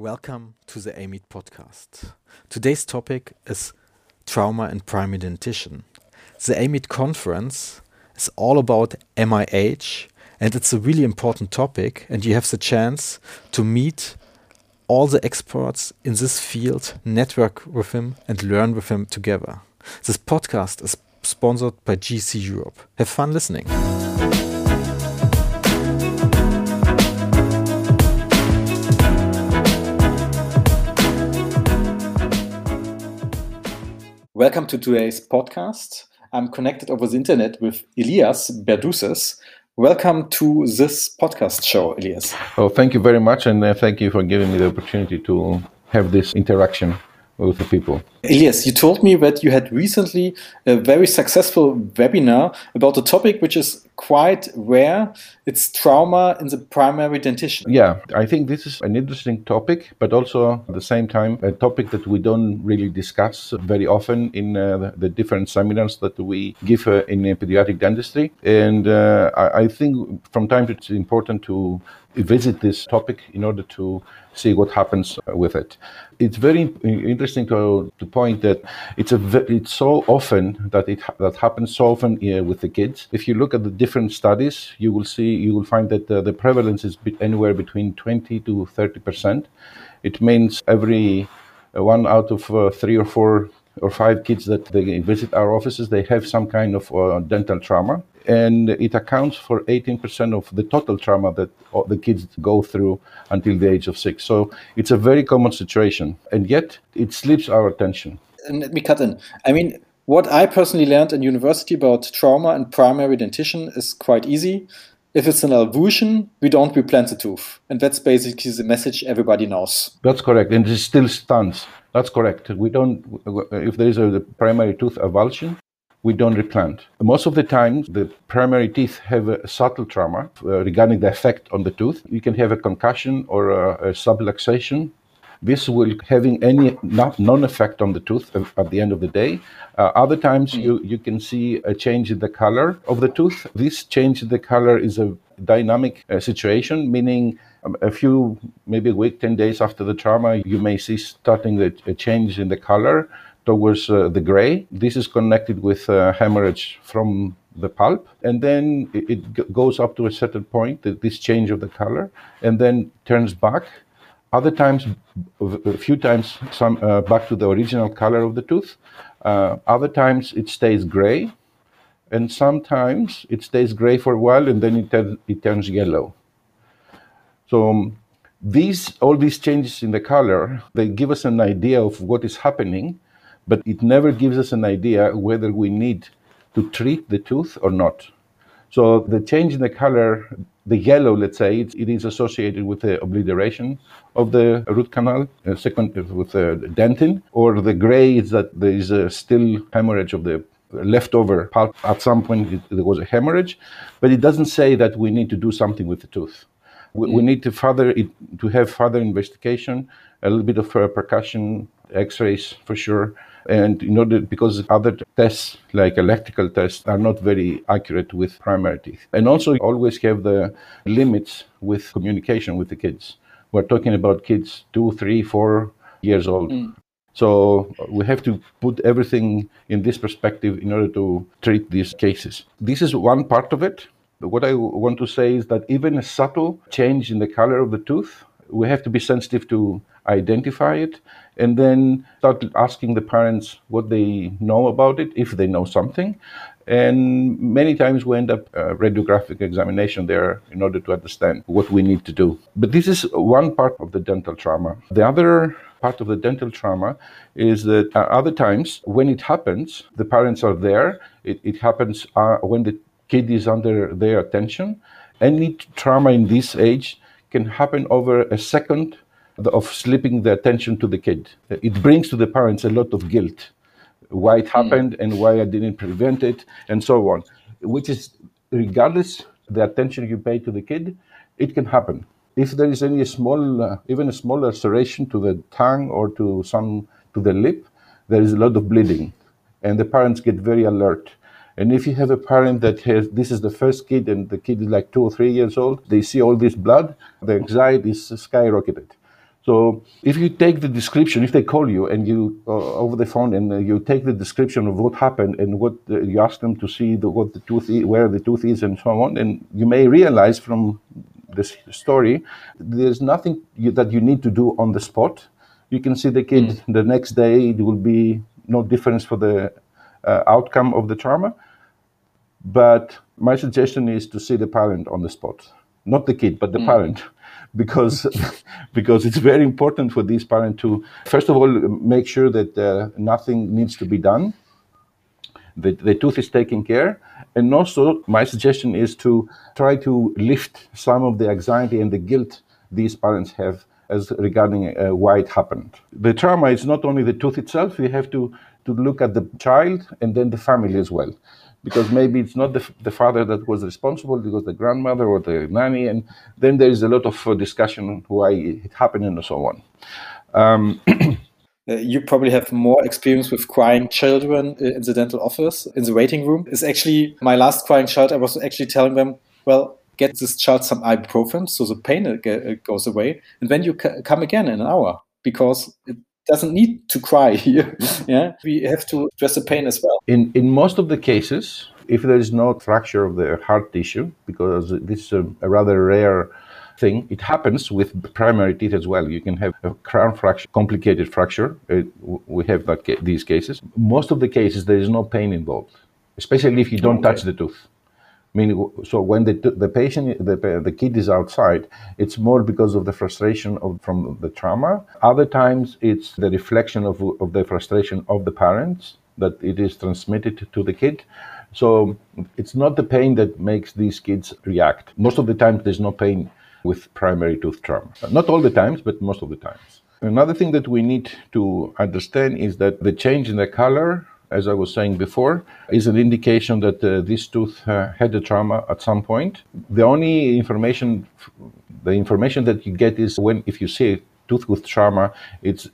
Welcome to the Ameet podcast. Today's topic is trauma in primary dentition. The Ameet conference is all about MIH, and it's a really important topic, and you have the chance to meet all the experts in this field, network with him and learn with him together. This podcast is sponsored by GC Europe. Have fun listening. Welcome to today's podcast. I'm connected over the internet with Elias Berdouzis. Welcome to this podcast show, Elias. Oh, thank you very much, and thank you for giving me the opportunity to have this interaction with the people. Elias, you told me that you had recently a very successful webinar about a topic which is quite rare. It's trauma in the primary dentition. Yeah, I think this is an interesting topic, but also at the same time, a topic that we don't really discuss very often in the different seminars that we give in pediatric dentistry. And I think from time to time, it's important to visit this topic in order to see what happens with it. It's very interesting to point that it's so often that happens so often with the kids. If you look at the different studies, you will find that the prevalence is anywhere between 20% to 30%. It means every one out of 3 or 4 or 5 kids that they visit our offices, they have some kind of dental trauma, and it accounts for 18% of the total trauma that the kids go through until the age of 6. So it's a very common situation, and yet it slips our attention. And let me cut in. I mean, what I personally learned in university about trauma and primary dentition is quite easy. If it's an avulsion, we don't replant the tooth. And that's basically the message everybody knows. That's correct. And it still stands. That's correct. We don't, if there is a primary tooth avulsion, we don't replant. Most of the time, the primary teeth have a subtle trauma regarding the effect on the tooth. You can have a concussion or a subluxation. This will having any non-effect on the tooth at the end of the day. Other times you can see a change in the color of the tooth. This change in the color is a dynamic situation, meaning a few, maybe a week, 10 days after the trauma, you may see starting a change in the color towards the gray. This is connected with hemorrhage from the pulp, and then it goes up to a certain point, this change of the color, and then turns back. Other times, a few times, some back to the original color of the tooth. Other times it stays gray, and sometimes it stays gray for a while, and then it turns yellow. So all these changes in the color, they give us an idea of what is happening, but it never gives us an idea whether we need to treat the tooth or not. So the change in the color, the yellow, let's say, it is associated with the obliteration of the root canal, second with the dentin, or the gray is that there is still hemorrhage of the leftover pulp. At some point, there was a hemorrhage, but it doesn't say that we need to do something with the tooth. We need to have further investigation, a little bit of percussion, X-rays for sure, and in order, because other tests like electrical tests are not very accurate with primary teeth. And also you always have the limits with communication with the kids. We're talking about kids 2, 3, 4 years old. So we have to put everything in this perspective in order to treat these cases. This is one part of it. What I want to say is that even a subtle change in the color of the tooth, we have to be sensitive to identify it, and then start asking the parents what they know about it, if they know something. And many times we end up radiographic examination there in order to understand what we need to do. But this is one part of the dental trauma. The other part of the dental trauma is that other times when it happens, the parents are there. It happens when the kid is under their attention. Any trauma in this age can happen over a second of slipping the attention to the kid. It brings to the parents a lot of guilt, why it happened and why I didn't prevent it, and so on, which is, regardless the attention you pay to the kid, it can happen. If there is any small, even a small ulceration to the tongue or to the lip, there is a lot of bleeding, and the parents get very alert. And if you have a parent that this is the first kid, and the kid is like 2 or 3 years old, they see all this blood, the anxiety is skyrocketed. So if you take the description, if they call you and you over the phone and you take the description of what happened and what you ask them to see what the tooth is, where the tooth is and so on, and you may realize from this story, there's nothing that you need to do on the spot. You can see the kid the next day, it will be no difference for the outcome of the trauma. But my suggestion is to see the parent on the spot, not the kid, but the parent, because it's very important for these parents to, first of all, make sure that nothing needs to be done, that the tooth is taken care. And also, my suggestion is to try to lift some of the anxiety and the guilt these parents have as regarding why it happened. The trauma is not only the tooth itself, you have to look at the child and then the family as well. Because maybe it's not the father that was responsible, it was the grandmother or the nanny, and then there is a lot of discussion on why it happened and so on. You probably have more experience with crying children in the dental office, in the waiting room. It's actually my last crying child, I was actually telling them, well, get this child some ibuprofen so the pain goes away, and then you come again in an hour, because it doesn't need to cry here. Yeah, we have to address the pain as well. In most of the cases, if there is no fracture of the hard tissue, because this is a rather rare thing, it happens with primary teeth as well. You can have a crown fracture, complicated fracture. We have that these cases. Most of the cases, there is no pain involved, especially if you don't touch the tooth. Meaning, so when the patient, the kid is outside, it's more because of the frustration from the trauma. Other times, it's the reflection of the frustration of the parents that it is transmitted to the kid. So it's not the pain that makes these kids react. Most of the time, there's no pain with primary tooth trauma. Not all the times, but most of the times. Another thing that we need to understand is that the change in the color, as I was saying before, is an indication that this tooth had a trauma at some point. The only information that you get is if you see a tooth with trauma, it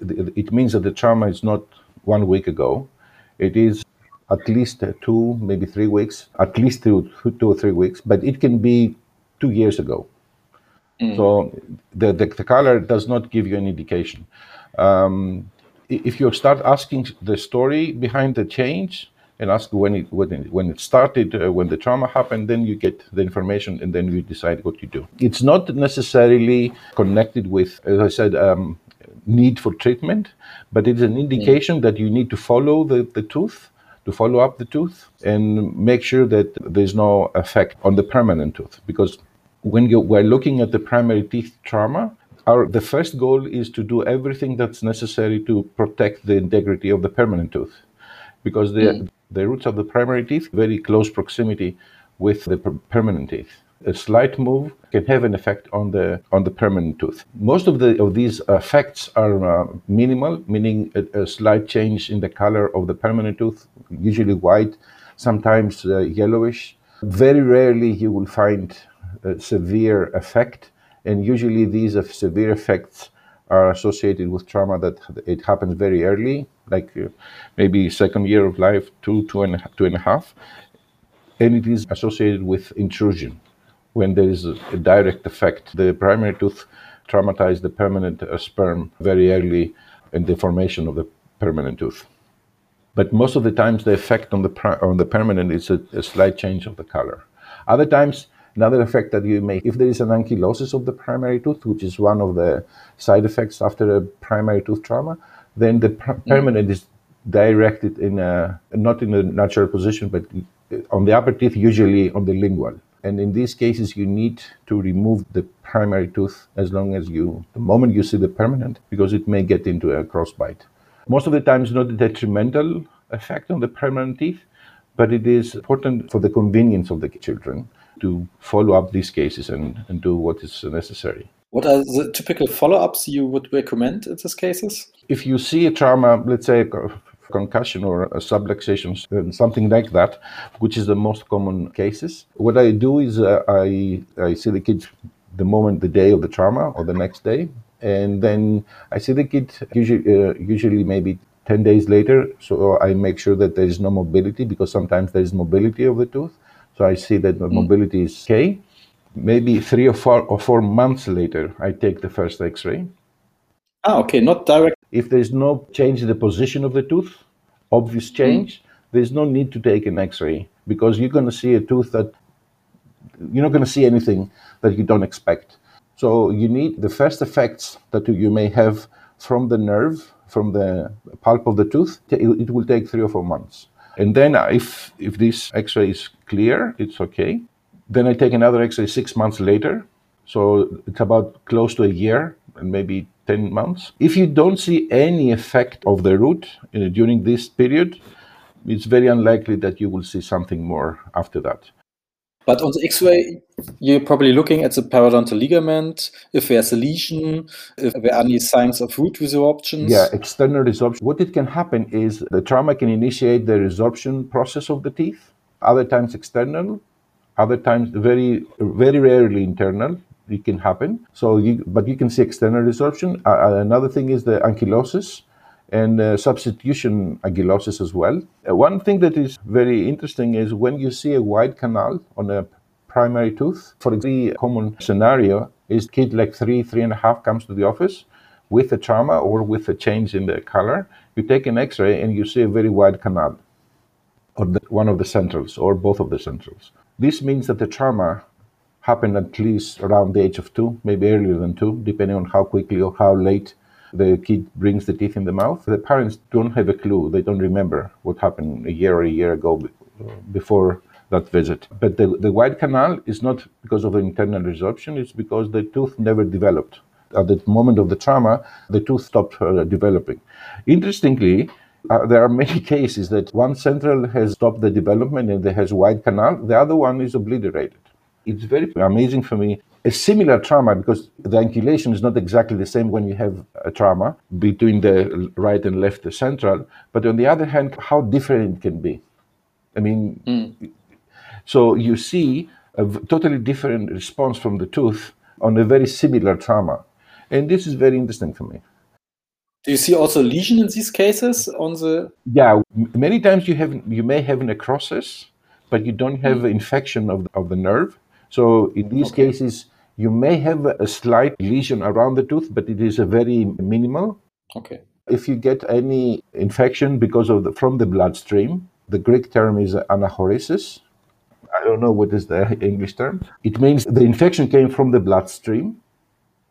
means that the trauma is not 1 week ago. It is at least 2, maybe 3 weeks, at least 2 or 3 weeks, but it can be 2 years ago. So the color does not give you an indication. If you start asking the story behind the change and ask when it started, when the trauma happened, then you get the information and then you decide what you do. It's not necessarily connected with, as I said, need for treatment, but it's an indication that you need to follow the tooth, to follow up the tooth and make sure that there's no effect on the permanent tooth. Because when we're looking at the primary teeth trauma, the first goal is to do everything that's necessary to protect the integrity of the permanent tooth, because the roots of the primary teeth very close proximity with the permanent teeth. A slight move can have an effect on the permanent tooth. Most of these effects are minimal, meaning a slight change in the color of the permanent tooth, usually white, sometimes yellowish. Very rarely you will find a severe effect. And usually these severe effects are associated with trauma that it happens very early, like maybe second year of life, two and a half. And it is associated with intrusion when there is a direct effect. The primary tooth traumatized the permanent sperm very early in the formation of the permanent tooth. But most of the times the effect on the permanent is a slight change of the color. Other times, another effect that you may, if there is an ankylosis of the primary tooth, which is one of the side effects after a primary tooth trauma, then the permanent is directed in not in a natural position, but on the upper teeth, usually on the lingual. And in these cases, you need to remove the primary tooth the moment you see the permanent, because it may get into a crossbite. Most of the time, it's not a detrimental effect on the permanent teeth, but it is important for the convenience of the children to follow up these cases and do what is necessary. What are the typical follow-ups you would recommend in these cases? If you see a trauma, let's say a concussion or a subluxation, something like that, which is the most common cases, what I do is I see the kid the day of the trauma or the next day, and then I see the kid usually maybe 10 days later, so I make sure that there is no mobility, because sometimes there is mobility of the tooth. So I see that the mobility is okay. Maybe 3 or 4 months later, I take the first X-ray. Okay, not direct. If there's no change in the position of the tooth, obvious change, there's no need to take an x-ray, because you're going to see a tooth that you're not going to see anything that you don't expect. So you need the first effects that you may have from the nerve, from the pulp of the tooth, it will take 3 or 4 months. And then if this x-ray is clear, it's okay. Then I take another x-ray 6 months later. So it's about close to a year and maybe 10 months. If you don't see any effect of the root during this period, it's very unlikely that you will see something more after that. But on the x-ray, you're probably looking at the periodontal ligament, if there's a lesion, if there are any signs of root resorption. Yeah, external resorption. What it can happen is the trauma can initiate the resorption process of the teeth, other times external, other times very, very rarely internal. It can happen. So, but you can see external resorption. Another thing is the ankylosis and substitution ankylosis as well. One thing that is very interesting is when you see a wide canal on a primary tooth, for example, the common scenario is kid like 3, 3.5 comes to the office with a trauma or with a change in the color. You take an x-ray and you see a very wide canal on one of the centrals or both of the centrals. This means that the trauma happened at least around the age of 2, maybe earlier than 2, depending on how quickly or how late the kid brings the teeth in the mouth. The parents don't have a clue. They don't remember what happened a year ago before that visit. But the wide canal is not because of the internal resorption. It's because the tooth never developed. At the moment of the trauma, the tooth stopped developing. Interestingly, there are many cases that one central has stopped the development and has wide canal. The other one is obliterated. It's very amazing for me. A similar trauma, because the angulation is not exactly the same when you have a trauma between the right and left central, but on the other hand, how different it can be. I mean, so you see a totally different response from the tooth on a very similar trauma. And this is very interesting for me. Do you see also lesion in these cases on the... Yeah, many times you may have necrosis, but you don't have infection of the nerve. So in these cases, you may have a slight lesion around the tooth, but it is a very minimal. Okay. If you get any infection because of from the bloodstream, the Greek term is anachoresis. I don't know what is the English term. It means the infection came from the bloodstream.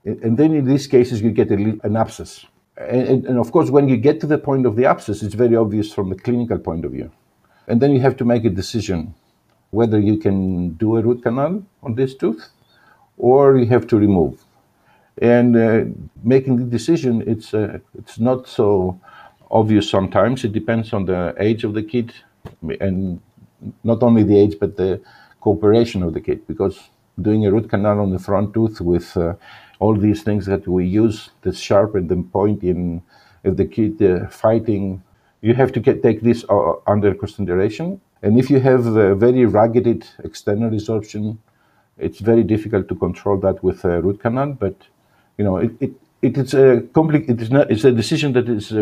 And then in these cases, you get an abscess. And of course, when you get to the point of the abscess, it's very obvious from the clinical point of view. And then you have to make a decision whether you can do a root canal on this tooth or you have to remove. And making the decision, it's not so obvious sometimes. It depends on the age of the kid, and not only the age, but the cooperation of the kid, because doing a root canal on the front tooth with all these things that we use, the sharp and the point, in if the kid fighting, you have to take this under consideration. And if you have a very ragged external resorption, it's very difficult to control that with a root canal. But you know, it's a decision that is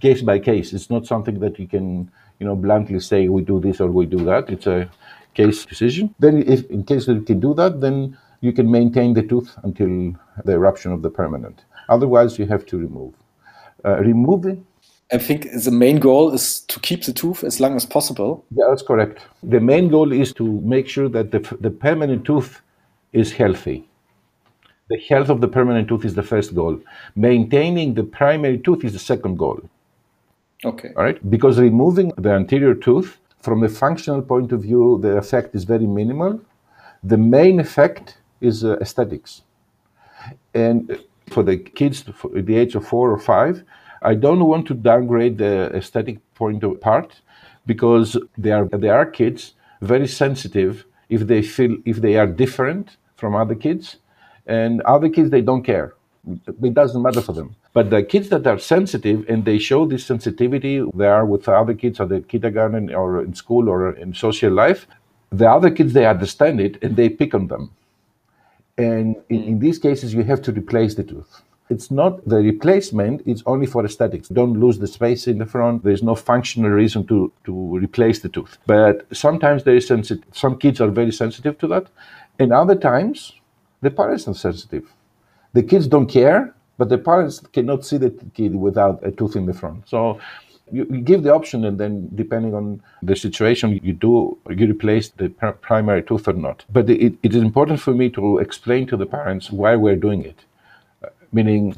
case by case. It's not something that you can, you know, bluntly say we do this or we do that. It's a case decision. Then, if in case that you can do that, then you can maintain the tooth until the eruption of the permanent. Otherwise, you have to remove. Removing. I think the main goal is to keep the tooth as long as possible. Yeah, that's correct. The main goal is to make sure that the permanent tooth is healthy. The health of the permanent tooth is the first goal. Maintaining the primary tooth is the second goal. Okay. All right? Because removing the anterior tooth, from a functional point of view, the effect is very minimal. The main effect is aesthetics. And for the kids at the age of 4 or 5, I don't want to downgrade the aesthetic point of part, because they are kids very sensitive if they are different from other kids, and other kids, they don't care. It doesn't matter for them. But the kids that are sensitive and they show this sensitivity, they are with other kids at the kindergarten or in school or in social life, the other kids, they understand it and they pick on them. And in these cases, you have to replace the tooth. It's not the replacement, it's only for aesthetics. Don't lose the space in the front. There's no functional reason to replace the tooth. But sometimes there is some kids are very sensitive to that. And other times, the parents are sensitive. The kids don't care But the parents cannot see the kid without a tooth in the front. So you give the option, and then depending on the situation, you replace the primary tooth or not. But it is important for me to explain to the parents why we're doing it. Meaning,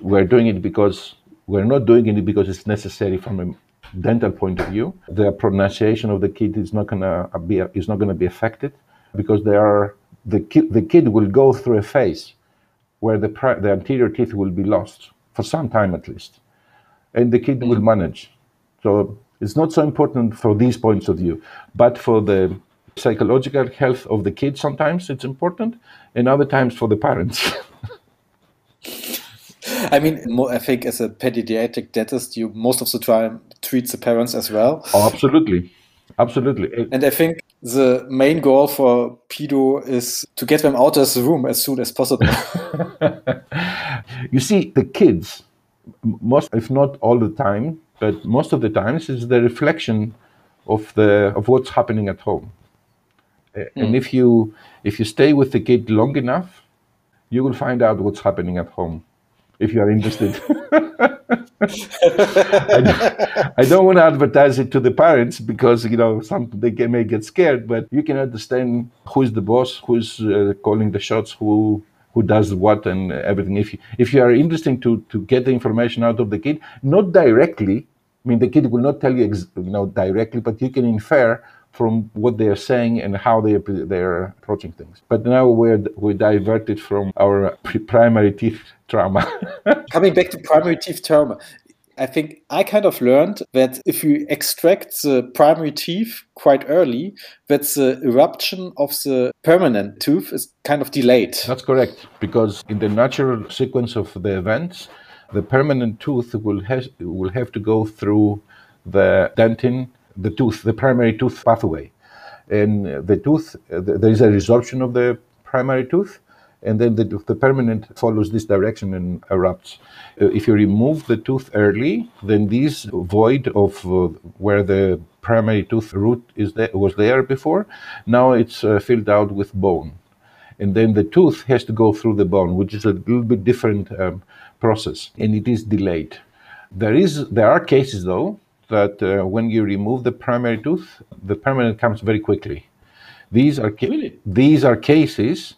we're doing it because we're not doing it because it's necessary from a dental point of view. The pronunciation of the kid is not going to be affected, because the kid will go through a phase where the anterior teeth will be lost, for some time at least. And the kid will manage. So it's not so important for these points of view. But for the psychological health of the kid, sometimes it's important, and other times for the parents. I mean, I think as a pediatric dentist, you most of the time treat the parents as well. Oh, absolutely. Absolutely. And I think the main goal for pedo is to get them out of the room as soon as possible. You see, the kids, most, if not all the time, but most of the times, is the reflection of what's happening at home. And if you stay with the kid long enough, you will find out what's happening at home, if you are interested. I don't want to advertise it to the parents, because they may get scared, but you can understand who is the boss, who is calling the shots, who does what and everything. If you are interested to get the information out of the kid, not directly, I mean, the kid will not tell you directly, but you can infer from what they are saying and how they are approaching things. But now we're diverted from our primary teeth trauma. Coming back to primary teeth trauma, I think I kind of learned that if you extract the primary teeth quite early, that the eruption of the permanent tooth is kind of delayed. That's correct, because in the natural sequence of the events, the permanent tooth will have to go through the dentin, the primary tooth pathway. And the tooth, there is a resorption of the primary tooth, and then the permanent follows this direction and erupts. If you remove the tooth early, then this void of where the primary tooth root was there before, now it's filled out with bone. And then the tooth has to go through the bone, which is a little bit different process, and it is delayed. There are cases, though, that when you remove the primary tooth, the permanent comes very quickly. These are cases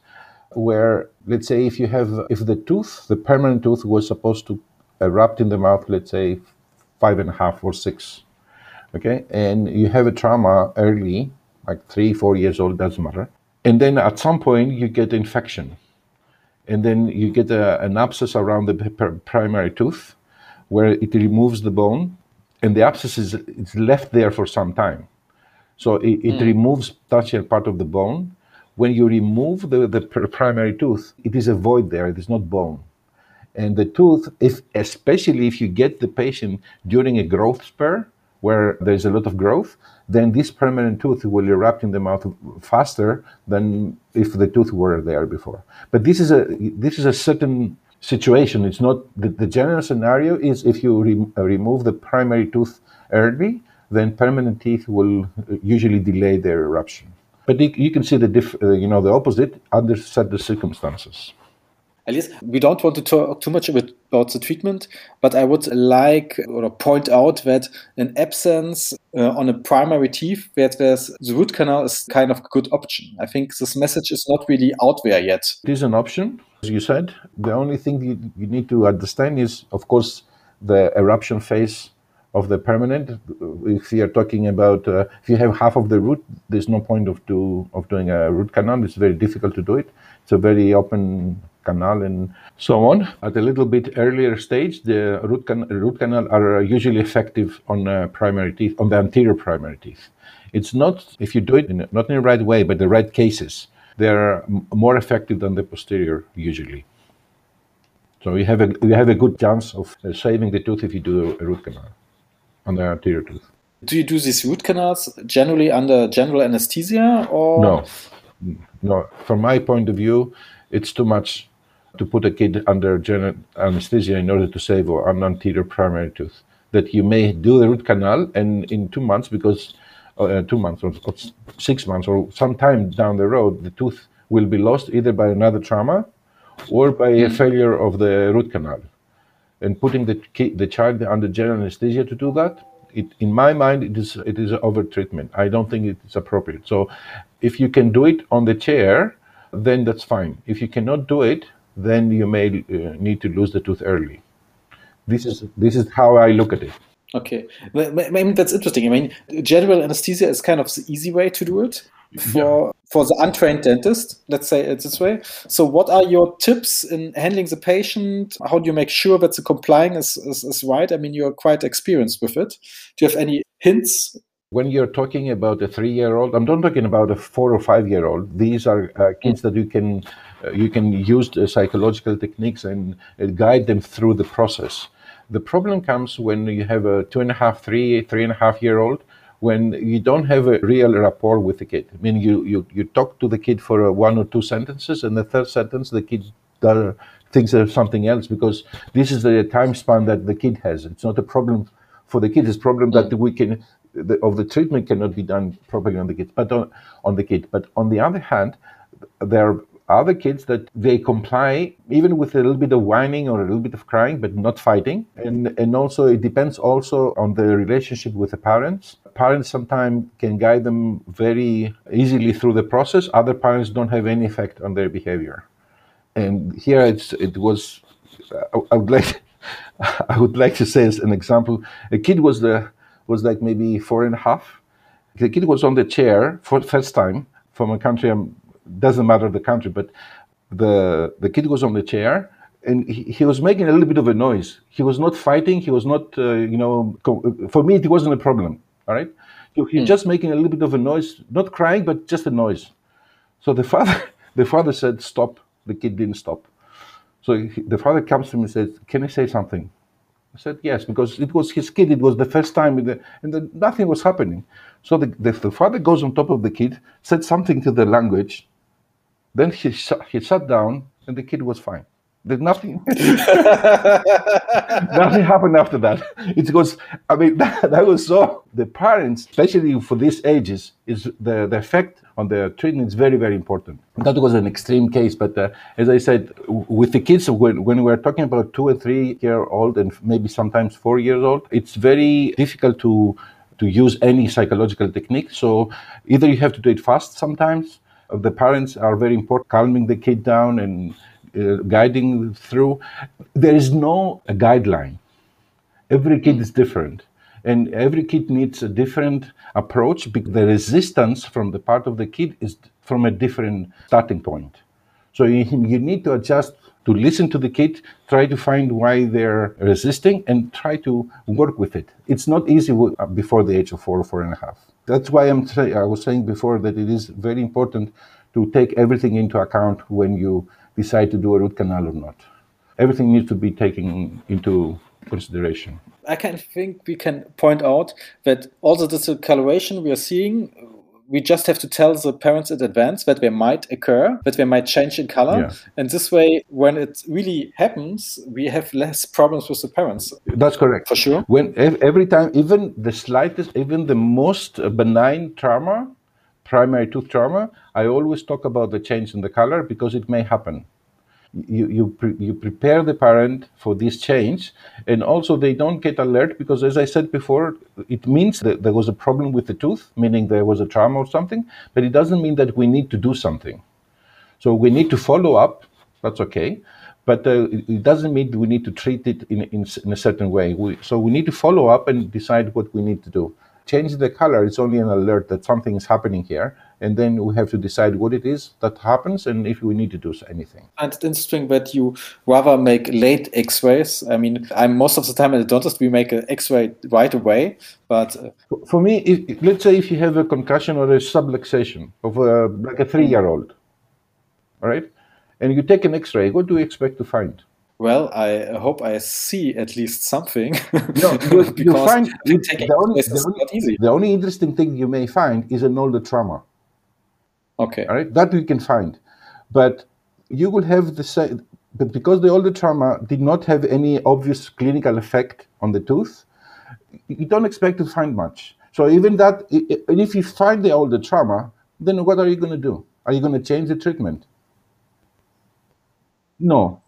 where, let's say, if the permanent tooth was supposed to erupt in the mouth, let's say 5.5 or 6, okay, and you have a trauma early, like 3-4 years old, doesn't matter, and then at some point you get infection, and then you get an abscess around the primary tooth, where it removes the bone, and the abscess is left there for some time, so it removes partial part of the bone. When you remove the primary tooth, it is a void there, it is not bone. And the tooth, especially if you get the patient during a growth spur, where there's a lot of growth, then this permanent tooth will erupt in the mouth faster than if the tooth were there before. But this is a certain situation. It's not the general scenario is if you remove the primary tooth early, then permanent teeth will usually delay their eruption. But you can see the opposite under certain circumstances. Elias, we don't want to talk too much about the treatment, but I would point out that an absence on a primary teeth where the root canal is kind of a good option. I think this message is not really out there yet. It is an option, as you said. The only thing you need to understand is, of course, the eruption phase of the permanent. If you are talking about if you have half of the root, there's no point of doing a root canal. It's very difficult to do it. It's a very open canal and so on. At a little bit earlier stage, the root canal are usually effective on primary teeth, on the anterior primary teeth. It's not, if you do it not in the right way, but the right cases, they are more effective than the posterior usually. So you have a good chance of saving the tooth if you do a root canal on the anterior tooth. Do you do these root canals generally under general anesthesia, or? No. From my point of view, it's too much to put a kid under general anesthesia in order to save an anterior primary tooth. That you may do the root canal, and in 2 months, because 2 months or 6 months or sometime down the road, the tooth will be lost either by another trauma or by a failure of the root canal. And putting the child under general anesthesia to do that, in my mind, it is overtreatment. I don't think it's appropriate. So if you can do it on the chair, then that's fine. If you cannot do it, then you may need to lose the tooth early. This is how I look at it. Okay, I mean, that's interesting. I mean, general anesthesia is kind of the easy way to do it for the untrained dentist, let's say it this way. So what are your tips in handling the patient? How do you make sure that the complying is right? I mean, you're quite experienced with it. Do you have any hints? When you're talking about a 3-year-old, I'm not talking about a 4 or 5-year-old. These are kids that you can use psychological techniques and guide them through the process. The problem comes when you have a 2.5, 3, 3.5-year-old, when you don't have a real rapport with the kid. I mean, you talk to the kid for 1 or 2 sentences, and the third sentence the kid thinks of something else, because this is the time span that the kid has. It's not a problem for the kid. It's a problem that the treatment cannot be done properly on the kids. But on the other hand, there are other kids that they comply even with a little bit of whining or a little bit of crying, but not fighting. And also it depends also on the relationship with the parents. Parents sometimes can guide them very easily through the process. Other parents don't have any effect on their behavior. And here I would like to say as an example, a kid was like maybe 4.5. The kid was on the chair for the first time from a country, doesn't matter the country, but the kid was on the chair, and he was making a little bit of a noise. He was not fighting. He was not, for me, it wasn't a problem. All right. So he was just making a little bit of a noise, not crying, but just a noise. So the father said, stop. The kid didn't stop. So the father comes to me and says, can I say something? I said, yes, because it was his kid. It was the first time, and then nothing was happening. So the father goes on top of the kid, said something to the language. Then he sat down, and the kid was fine. There's nothing. Nothing happened after that. It was, I mean, that was so. The parents, especially for these ages, is the effect on the treatment is very, very important. That was an extreme case, but as I said, with the kids, when we're talking about 2 and 3-year-old and maybe sometimes 4 years old, it's very difficult to use any psychological technique. So either you have to do it fast sometimes. The parents are very important, calming the kid down and guiding through. There is no guideline. Every kid is different, and every kid needs a different approach, because the resistance from the part of the kid is from a different starting point. So you need to adjust, to listen to the kid, try to find why they're resisting, and try to work with it. It's not easy before the age of 4 or 4.5. That's why I was saying before that it is very important to take everything into account when you decide to do a root canal or not. Everything needs to be taken into consideration. I can think we can point out that also the discoloration we are seeing, we just have to tell the parents in advance that they might occur, that they might change in color. Yeah. And this way, when it really happens, we have less problems with the parents. That's correct. For sure. When every time, even the slightest, even the most benign trauma, primary tooth trauma, I always talk about the change in the color, because it may happen. You prepare the parent for this change, and also they don't get alert, because as I said before, it means that there was a problem with the tooth, meaning there was a trauma or something, but it doesn't mean that we need to do something. So we need to follow up, that's okay, but it doesn't mean we need to treat it in a certain way. So we need to follow up and decide what we need to do. Changing the color, it's only an alert that something is happening here, and then we have to decide what it is that happens and if we need to do anything. And it's interesting that you rather make late x-rays. I mean, I'm most of the time at the dentist, we make an x-ray right away, but... For me, let's say if you have a concussion or a subluxation of like a 3-year-old, all right, and you take an x-ray, what do you expect to find? Well, I hope I see at least something. No, you find the only interesting thing you may find is an older trauma. Okay, all right, that you can find, but you will have the same. But because the older trauma did not have any obvious clinical effect on the tooth, you don't expect to find much. So even that, and if you find the older trauma, then what are you going to do? Are you going to change the treatment? No.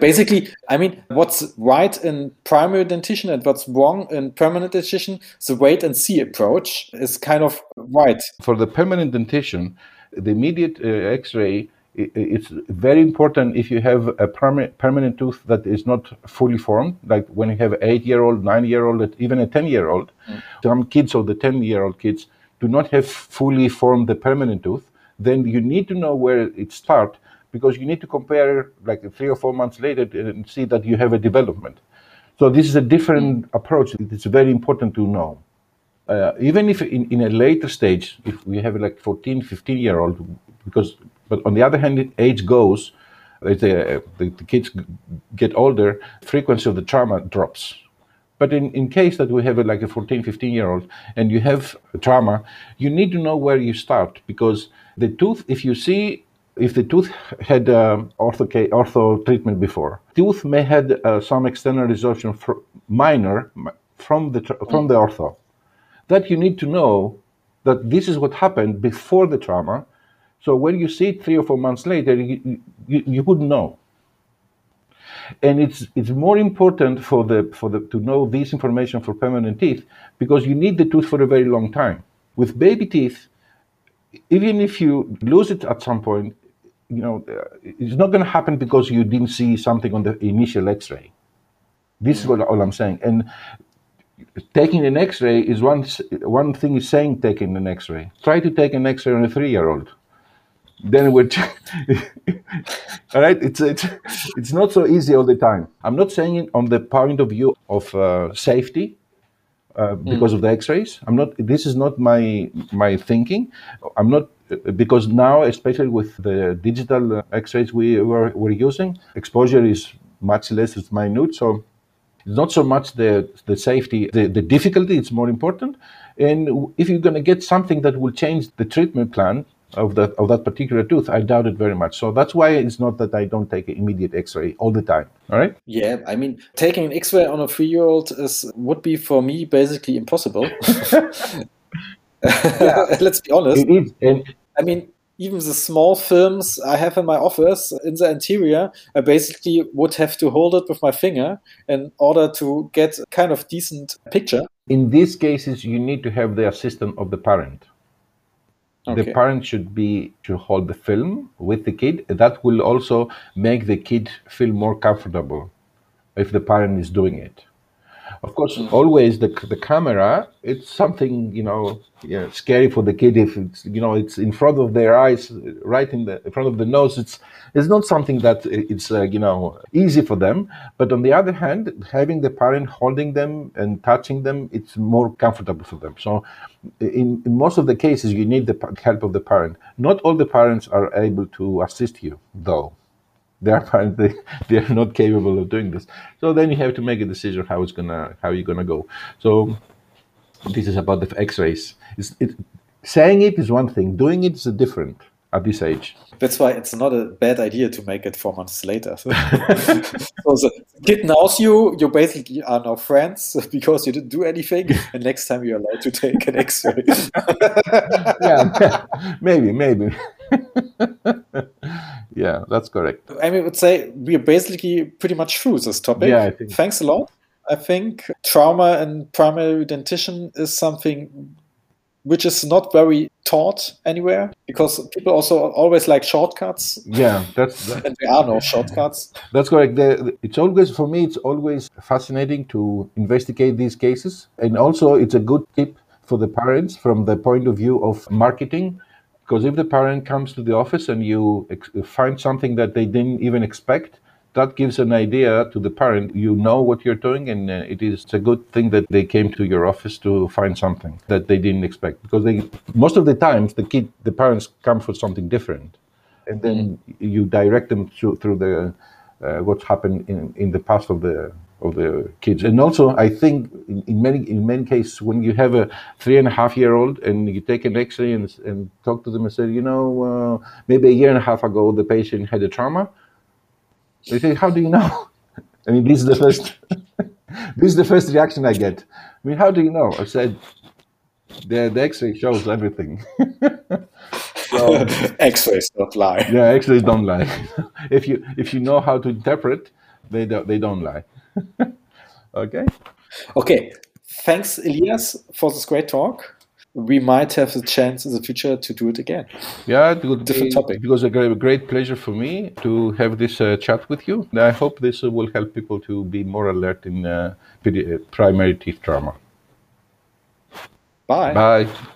Basically, I mean, what's right in primary dentition and what's wrong in permanent dentition, the wait-and-see approach is kind of right. For the permanent dentition, the immediate X-ray, it's very important if you have a permanent tooth that is not fully formed, like when you have an 8-year-old, 9-year-old, even a 10-year-old. Mm. Some kids or the 10-year-old kids do not have fully formed the permanent tooth. Then you need to know where it starts, because you need to compare like 3 or 4 months later and see that you have a development. So this is a different approach. It's very important to know. Even if in a later stage, if we have like 14, 15-year-old, but on the other hand, age goes, as the kids get older, frequency of the trauma drops. But in case that we have like a 14, 15-year-old and you have trauma, you need to know where you start, because the tooth, if the tooth had ortho treatment before, tooth may had some external resorption from the ortho. That you need to know that this is what happened before the trauma. So when you see it 3 or 4 months later, you wouldn't know. And it's more important to know this information for permanent teeth, because you need the tooth for a very long time. With baby teeth, even if you lose it at some point, you know, it's not going to happen because you didn't see something on the initial X-ray. This is all I'm saying. And taking an X-ray is one thing is saying taking an X-ray. Try to take an X-ray on a 3-year-old. Then we're all right. It's not so easy all the time. I'm not saying it on the point of view of safety because of the X-rays. I'm not. This is not my thinking. I'm not. Because now, especially with the digital X-rays we're using, exposure is much less, it's minute, so it's not so much the safety, the difficulty, it's more important. And if you're going to get something that will change the treatment plan of that particular tooth, I doubt it very much. So that's why it's not that I don't take an immediate X-ray all the time. All right? Yeah, I mean, taking an X-ray on a 3-year-old would be for me basically impossible. Yeah. Let's be honest. It is. And I mean, even the small films I have in my office in the interior, I basically would have to hold it with my finger in order to get a kind of decent picture. In these cases, you need to have the assistance of the parent. Okay. The parent should hold the film with the kid. That will also make the kid feel more comfortable if the parent is doing it. Of course, always the camera, it's something, you know, scary for the kid if it's, you know, it's in front of their eyes, right in front of the nose. It's not something that it's, you know, easy for them. But on the other hand, having the parent holding them and touching them, it's more comfortable for them. So in most of the cases, you need the help of the parent. Not all the parents are able to assist you, though. They are not capable of doing this. So then you have to make a decision how you're gonna go. So this is about the X-rays. Saying it is one thing, doing it is a different at this age. That's why it's not a bad idea to make it 4 months later. So the kid knows you basically are now friends because you didn't do anything, and next time you're allowed to take an X-ray. Yeah, maybe. Yeah, that's correct. I mean, I would say we're basically pretty much through this topic. Yeah, I think. Thanks a lot. I think trauma and primary dentition is something which is not very taught anywhere, because people also always like shortcuts. Yeah, that's and there are no shortcuts. That's correct. It's always fascinating to investigate these cases, and also it's a good tip for the parents from the point of view of marketing. Because if the parent comes to the office and you find something that they didn't even expect, that gives an idea to the parent. You know what you're doing, and it is a good thing that they came to your office to find something that they didn't expect. Because most of the times, the parents come for something different, and then you direct them through the what's happened in the past of the kids. And also, I think in many cases, when you have a 3.5-year-old and you take an X-ray and talk to them and say, you know, maybe 1.5 years ago the patient had a trauma, they say, how do you know? I mean, this is the first reaction I get. I mean, how do you know? I said, the X-ray shows everything. So X-rays don't lie. Yeah, X-rays don't lie. If you know how to interpret, they don't lie. Okay. Thanks, Elias, for this great talk. We might have the chance in the future to do it again. Yeah, it would different topic. It was a great pleasure for me to have this chat with you. And I hope this will help people to be more alert in primary teeth trauma. Bye. Bye.